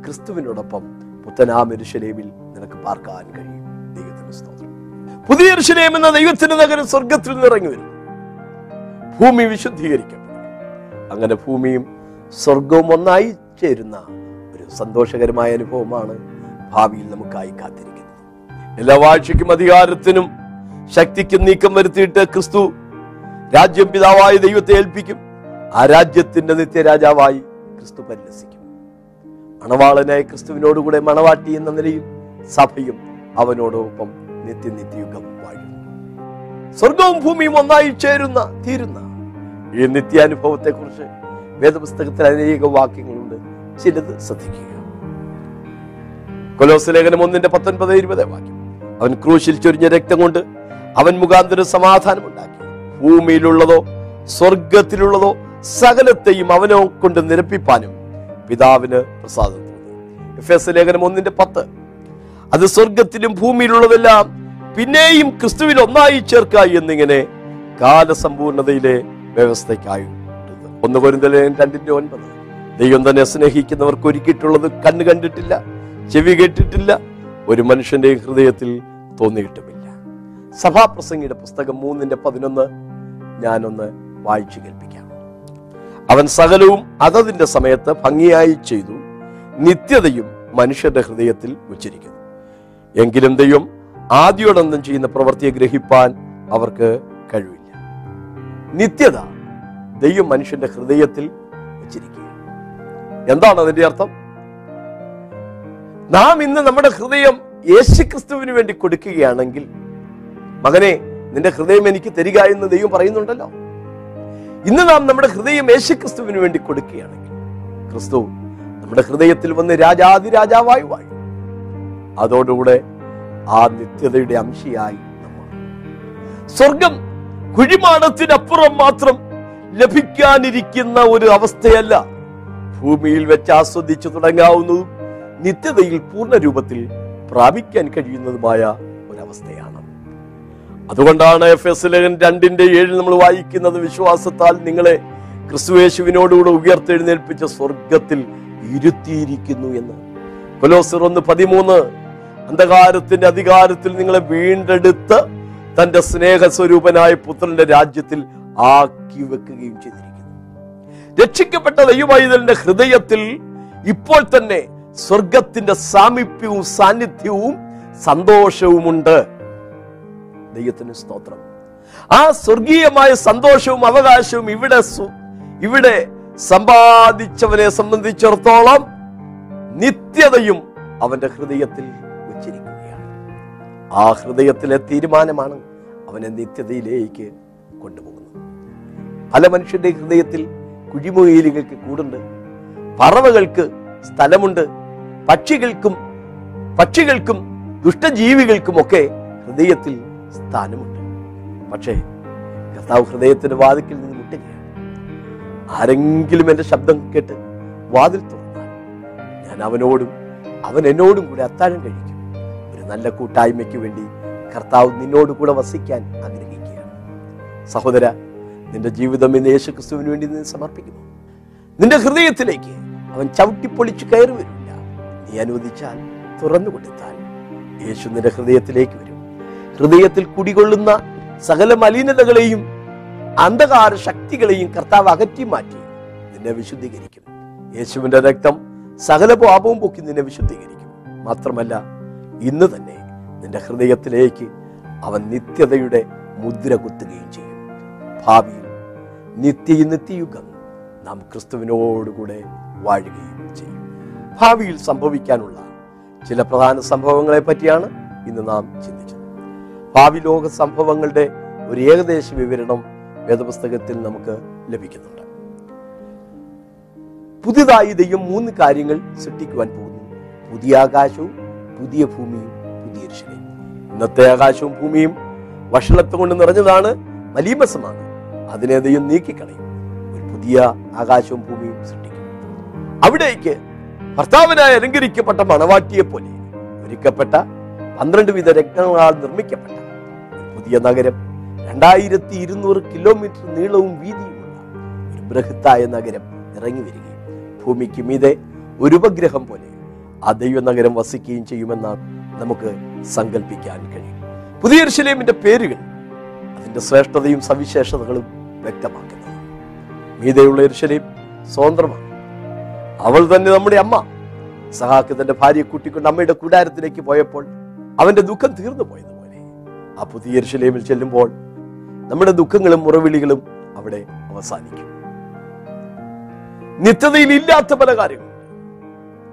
ക്രിസ്തുവിനോടൊപ്പം പുത്തനാം യെരൂശലേമിൽ നിനക്ക് പാർക്കാൻ കഴിയും. ദൈവത്തിന് സ്തോത്രം. പുതിയ യെരൂശലേം എന്ന ദൈവത്തിന്റെ നഗരം സ്വർഗത്തിൽ നിറങ്ങി വരും. ഭൂമി വിശുദ്ധീകരിക്കപ്പെടും. അങ്ങനെ ഭൂമിയും സ്വർഗവും ഒന്നായി ചേരുന്ന ഒരു സന്തോഷകരമായ അനുഭവമാണ് ഭാവിയിൽ നമുക്കായി കാത്തിരിക്കുന്നത്. എല്ലാ വാഴ്ചയ്ക്കും അധികാരത്തിനും ശക്തിക്കും നീക്കം വരുത്തിയിട്ട് ക്രിസ്തു രാജ്യം പിതാവായ ദൈവത്തെ ഏൽപ്പിക്കും. ആ രാജ്യത്തിന്റെ നിത്യരാജാവായി ക്രിസ്തു പരിലസിക്കും. മണവാളനായ ക്രിസ്തുവിനോടുകൂടെ മണവാട്ടി എന്ന നിലയിൽ സഭയും അവനോടൊപ്പം നിത്യനിത്യയുഗം വാഴും. സ്വർഗവും ഭൂമിയും ഒന്നായി തീരുന്ന ഈ നിത്യാനുഭവത്തെ കുറിച്ച് വേദപുസ്തകത്തിൽ അനേക വാക്യങ്ങളുണ്ട്. ചിലത് ശ്രദ്ധിക്കുക. കൊലോസ്യലേഖനം 1:19-20 വാക്യം. അവൻ ക്രൂശിൽ ചൊരിഞ്ഞ രക്തം കൊണ്ട് അവൻ മുഖാന്തരം സമാധാനമുണ്ടാക്കി. ഭൂമിയിലുള്ളതോ സ്വർഗത്തിലുള്ളതോ സകലത്തെയും അവനോ കൊണ്ട് നിരപ്പിപ്പാനും പിതാവിന് പ്രസാദം. എഫേസ്യലേഖനം 1:10. അത് സ്വർഗത്തിലും ഭൂമിയിലുള്ളതെല്ലാം പിന്നെയും ക്രിസ്തുവിൽ ഒന്നായി ചേർക്കായി എന്നിങ്ങനെ കാലസമ്പൂർണതയിലെ വ്യവസ്ഥയ്ക്കായി. 1 കൊരിന്ത്യർ 2:9. ദൈവം തന്നെ സ്നേഹിക്കുന്നവർക്ക് ഒരുക്കിയിട്ടുള്ളത് കണ്ണ് കണ്ടിട്ടില്ല, ചെവി കേട്ടിട്ടില്ല, ഒരു മനുഷ്യന്റെ ഹൃദയത്തിൽ തോന്നിയിട്ടുമില്ല. സഭാപ്രസംഗിയുടെ പുസ്തകം 3:11 ഞാനൊന്ന് വായിച്ചു കേൾപ്പിക്കാം. അവൻ സകലവും അതതിന്റെ സമയത്ത് ഭംഗിയായി ചെയ്തു, നിത്യതയും മനുഷ്യന്റെ ഹൃദയത്തിൽ വച്ചിരിക്കുന്നു. എങ്കിലും ദൈവം ആദ്യോടൊന്നും ചെയ്യുന്ന പ്രവൃത്തിയെ ഗ്രഹിപ്പാൻ അവർക്ക് കഴിവില്ല. നിത്യത ദൈവം മനുഷ്യന്റെ ഹൃദയത്തിൽ വച്ചിരിക്കുക. എന്താണ് അതിന്റെ അർത്ഥം? നാം ഇന്ന് നമ്മുടെ ഹൃദയം യേശുക്രിസ്തുവിന് വേണ്ടി കൊടുക്കുകയാണെങ്കിൽ, മകനെ നിന്റെ ഹൃദയം എനിക്ക് തരിക എന്ന് ദൈവം പറയുന്നുണ്ടല്ലോ. ഇന്ന് നാം നമ്മുടെ ഹൃദയം യേശുക്രിസ്തുവിന് വേണ്ടി കൊടുക്കുകയാണെങ്കിൽ ക്രിസ്തു നമ്മുടെ ഹൃദയത്തിൽ വന്ന് രാജാതിരാജാവായി വാഴും. അതോടുകൂടെ ആ നിത്യതയുടെ അംശയായി നമ്മൾ സ്വർഗം കുഴിമാടത്തിനപ്പുറം മാത്രം ലഭിക്കാനിരിക്കുന്ന ഒരു അവസ്ഥയല്ല, ഭൂമിയിൽ വെച്ച് ആസ്വദിച്ചു തുടങ്ങാവുന്നതും നിത്യതയിൽ പൂർണ്ണ രൂപത്തിൽ പ്രാപിക്കാൻ കഴിയുന്നതുമായ ഒരവസ്ഥയാണ്. അതുകൊണ്ടാണ് എഫേസ്യർ 2:7 നമ്മൾ വായിക്കുന്നത്, വിശ്വാസത്താൽ നിങ്ങളെ ക്രിസ്തുയേശുവിനോടുകൂടെ ഉയർത്തെഴുന്നേൽപ്പിച്ച സ്വർഗത്തിൽ ഇരുത്തിയിരിക്കുന്നു എന്ന്. കൊലോസ്യർ 1:13. അന്ധകാരത്തിന്റെ അധികാരത്തിൽ നിങ്ങളെ വീണ്ടെടുത്ത് തന്റെ സ്നേഹസ്വരൂപനായ പുത്രന്റെ രാജ്യത്തിൽ ആക്കി വെക്കുകയും ചെയ്തിരിക്കുന്നു. രക്ഷിക്കപ്പെട്ട ദൈവമൈതലിന്റെ ഹൃദയത്തിൽ ഇപ്പോൾ തന്നെ സ്വർഗത്തിന്റെ സാമീപ്യവും സാന്നിധ്യവും സന്തോഷവുമുണ്ട്. ദൈവത്തിന് സ്തോത്രം. ആ സ്വർഗീയമായ സന്തോഷവും അവകാശവും ഇവിടെ സമ്പാദിച്ചവനെ സംബന്ധിച്ചിടത്തോളം നിത്യതയും അവന്റെ ഹൃദയത്തിൽ വച്ചിരിക്കുകയാണ്. ആ ഹൃദയത്തിലെ തീരുമാനമാണ് അവനെ നിത്യതയിലേക്ക് കൊണ്ടുപോകുന്നത്. പല മനുഷ്യന്റെ ഹൃദയത്തിൽ കുഴിമുയലുകൾക്ക് കൂടുണ്ട്, പറവകൾക്ക് സ്ഥലമുണ്ട്, പക്ഷികൾക്കും ദുഷ്ടജീവികൾക്കുമൊക്കെ ഹൃദയത്തിൽ സ്ഥാനമുണ്ട്. പക്ഷേ കർത്താവ് ഹൃദയത്തിന്റെ വാതിൽക്കൽ നിന്ന് മുട്ടുകയാണ്. ആരെങ്കിലും എൻ്റെ ശബ്ദം കേട്ട് വാതിൽ തുറന്നാൽ ഞാൻ അവനോടും അവൻ എന്നോടും കൂടെ അത്താഴം കഴിക്കും. ഒരു നല്ല കൂട്ടായ്മയ്ക്ക് വേണ്ടി കർത്താവ് നിന്നോട് കൂടെ വസിക്കാൻ ആഗ്രഹിക്കുകയാണ്. സഹോദര, നിന്റെ ജീവിതം ഇന്ന് യേശുക്രിസ്തുവിന് വേണ്ടി നീ സമർപ്പിക്കുന്നു. നിന്റെ ഹൃദയത്തിലേക്ക് അവൻ ചവിട്ടിപ്പൊളിച്ചു കയറി വരില്ല. നീ അനുവദിച്ചാൽ, തുറന്നു കൊടുത്താൽ യേശു നിന്റെ ഹൃദയത്തിലേക്ക് വരും. ഹൃദയത്തിൽ കുടികൊള്ളുന്ന സകല മലിനതകളെയും അന്ധകാര ശക്തികളെയും കർത്താവ് അകറ്റി മാറ്റി നിന്നെ വിശുദ്ധീകരിക്കും. യേശുവിന്റെ രക്തം സകല പാപവും പൊക്കി നിന്നെ വിശുദ്ധീകരിക്കും. മാത്രമല്ല, ഇന്ന് തന്നെ നിന്റെ ഹൃദയത്തിലേക്ക് അവൻ നിത്യതയുടെ മുദ്ര കുത്തുകയും ചെയ്യും. ഭാവിയിൽ നിത്യയുഗം നാം ക്രിസ്തുവിനോടുകൂടെ വാഴുകയും ചെയ്യും. ഭാവിയിൽ സംഭവിക്കാനുള്ള ചില പ്രധാന സംഭവങ്ങളെ പറ്റിയാണ് ഇന്ന് നാം ചിന്തിച്ചത്. ഭാവി ലോക സംഭവങ്ങളുടെ ഒരു ഏകദേശ വിവരണം വേദപുസ്തകത്തിൽ നമുക്ക് ലഭിക്കുന്നുണ്ട്. പുതിയതായി ദൈവം 3 കാര്യങ്ങൾ സൃഷ്ടിക്കുവാൻ പോകുന്നു: പുതിയ ആകാശവും പുതിയ ഭൂമിയും പുതിയ യെരൂശലേം. ഇന്നത്തെ ആകാശവും ഭൂമിയും വഷളത്വം കൊണ്ട് നിറഞ്ഞതാണ്, മലീമസമാണ്. അതിനെ ദൈവം നീക്കിക്കളയും. ഒരു പുതിയ ആകാശവും ഭൂമിയും സൃഷ്ടിക്കും. അവിടേക്ക് ഭർത്താവിനായി അലങ്കരിക്കപ്പെട്ട മണവാട്ടിയെ പോലെ ഒരുക്കപ്പെട്ട 12 വിധ രത്നങ്ങളാൽ നിർമ്മിക്കപ്പെട്ട പുതിയ നഗരം, 2200 കിലോമീറ്റർ നീളവും വീതിയുമുള്ള ഒരു ബൃഹത്തായ നഗരം ഇറങ്ങി വരികയും ഭൂമിക്ക് മീതെ ഒരു ഉപഗ്രഹം പോലെ ആ ദൈവ നഗരം വസിക്കുകയും ചെയ്യുമെന്നാണ് നമുക്ക് സങ്കല്പിക്കാൻ കഴിയും. പുതിയ യെരൂശലേമിന്റെ പേരുകൾ അതിന്റെ ശ്രേഷ്ഠതയും സവിശേഷതകളും വ്യക്തമാക്കുന്നു. മീതെയുള്ള യെരൂശലേം സ്വതന്ത്രമാണ്. അവൾ തന്നെ നമ്മുടെ അമ്മ. സഹാക്ക് തന്റെ ഭാര്യയെ കൂട്ടിക്കൊണ്ട് അമ്മയുടെ കൂടാരത്തിലേക്ക് പോയപ്പോൾ അവന്റെ ദുഃഖം തീർന്നു പോയതുപോലെ ആ പുതിയ യെരൂശലേമിൽ ചെല്ലുമ്പോൾ നമ്മുടെ ദുഃഖങ്ങളും മുറവിളികളും അവിടെ അവസാനിക്കും. നിത്യതയിൽ ഇല്ലാത്ത പല കാര്യങ്ങൾ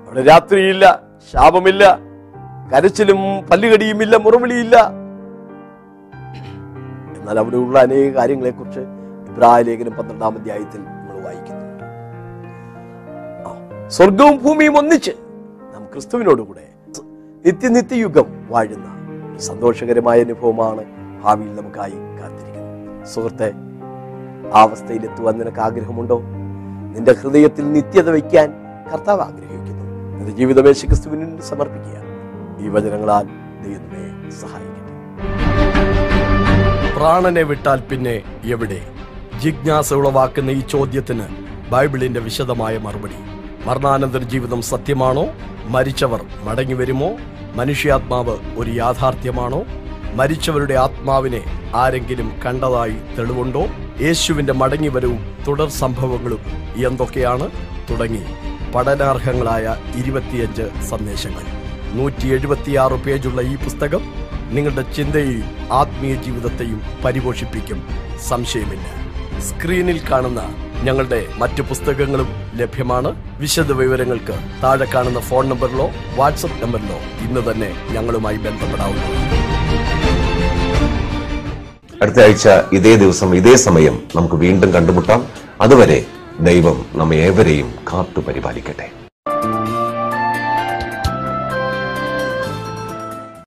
അവിടെ. രാത്രിയില്ല, ശാപമില്ല, കരച്ചിലും പല്ലുകടിയുമില്ല, മുറവിളിയില്ല. എന്നാൽ അവിടെയുള്ള അനേക കാര്യങ്ങളെക്കുറിച്ച് ഇബ്രായ ലേഖനം 12-ാം അധ്യായത്തിൽ നമ്മൾ വായിക്കുന്നുണ്ട്. സ്വർഗവും ഭൂമിയും ഒന്നിച്ച് നാം ക്രിസ്തുവിനോടുകൂടെ നിത്യനിത്യയുഗം വാഴുന്ന സന്തോഷകരമായ അനുഭവമാണ് ഭാവിയിൽ നമുക്കായി കാത്തിരിക്കുന്നത്. സുഹൃത്തെ, ആ അവസ്ഥയിലെത്തുവാൻ നിനക്ക് ആഗ്രഹമുണ്ടോ? നിന്റെ ഹൃദയത്തിൽ നിത്യത വയ്ക്കാൻ കർത്താവ് ആഗ്രഹിക്കുന്നു. നിന്റെ ജീവിതം യേശുക്രിസ്തുവിന് സമർപ്പിക്കുക. ഈ വചനങ്ങളാൽ ദൈവമേ സഹായിക്കട്ടെ. പ്രാണനെ വിട്ടാൽ പിന്നെ എവിടെ? ജിജ്ഞാസ ഉളവാക്കുന്ന ഈ ചോദ്യത്തിന് ബൈബിളിന്റെ വിശദമായ മറുപടി. മരണാനന്തര ജീവിതം സത്യമാണോ? മരിച്ചവർ മടങ്ങി വരുമോ? മനുഷ്യാത്മാവ് ഒരു യാഥാർത്ഥ്യമാണോ? മരിച്ചവരുടെ ആത്മാവിനെ ആരെങ്കിലും കണ്ടതായി തെളിവുണ്ടോ? യേശുവിന്റെ മടങ്ങിവരവും തുടർ സംഭവങ്ങളും എന്തൊക്കെയാണ്? തുടങ്ങി പഠനാർഹങ്ങളായ 25 സന്ദേശങ്ങൾ. 176 പേജുള്ള ഈ പുസ്തകം നിങ്ങളുടെ ചിന്തയെയും ആത്മീയ ജീവിതത്തെയും പരിപോഷിപ്പിക്കും, സംശയമില്ല. സ്ക്രീനിൽ കാണുന്ന ഞങ്ങളുടെ മറ്റു പുസ്തകങ്ങളും ലഭ്യമാണ്. വിശദ വിവരങ്ങൾക്ക് താഴെ കാണുന്ന ഫോൺ നമ്പറിലോ വാട്സപ്പ് നമ്പറിലോ ഇന്ന് തന്നെ ഞങ്ങളുമായി ബന്ധപ്പെടാവുന്നു. അടുത്ത ആഴ്ച ഇതേ ദിവസം ഇതേ സമയം നമുക്ക് വീണ്ടും കണ്ടുമുട്ടാം. അതുവരെ ദൈവം നമ്മെ ഏവരെയും കാത്തു പരിപാലിക്കട്ടെ.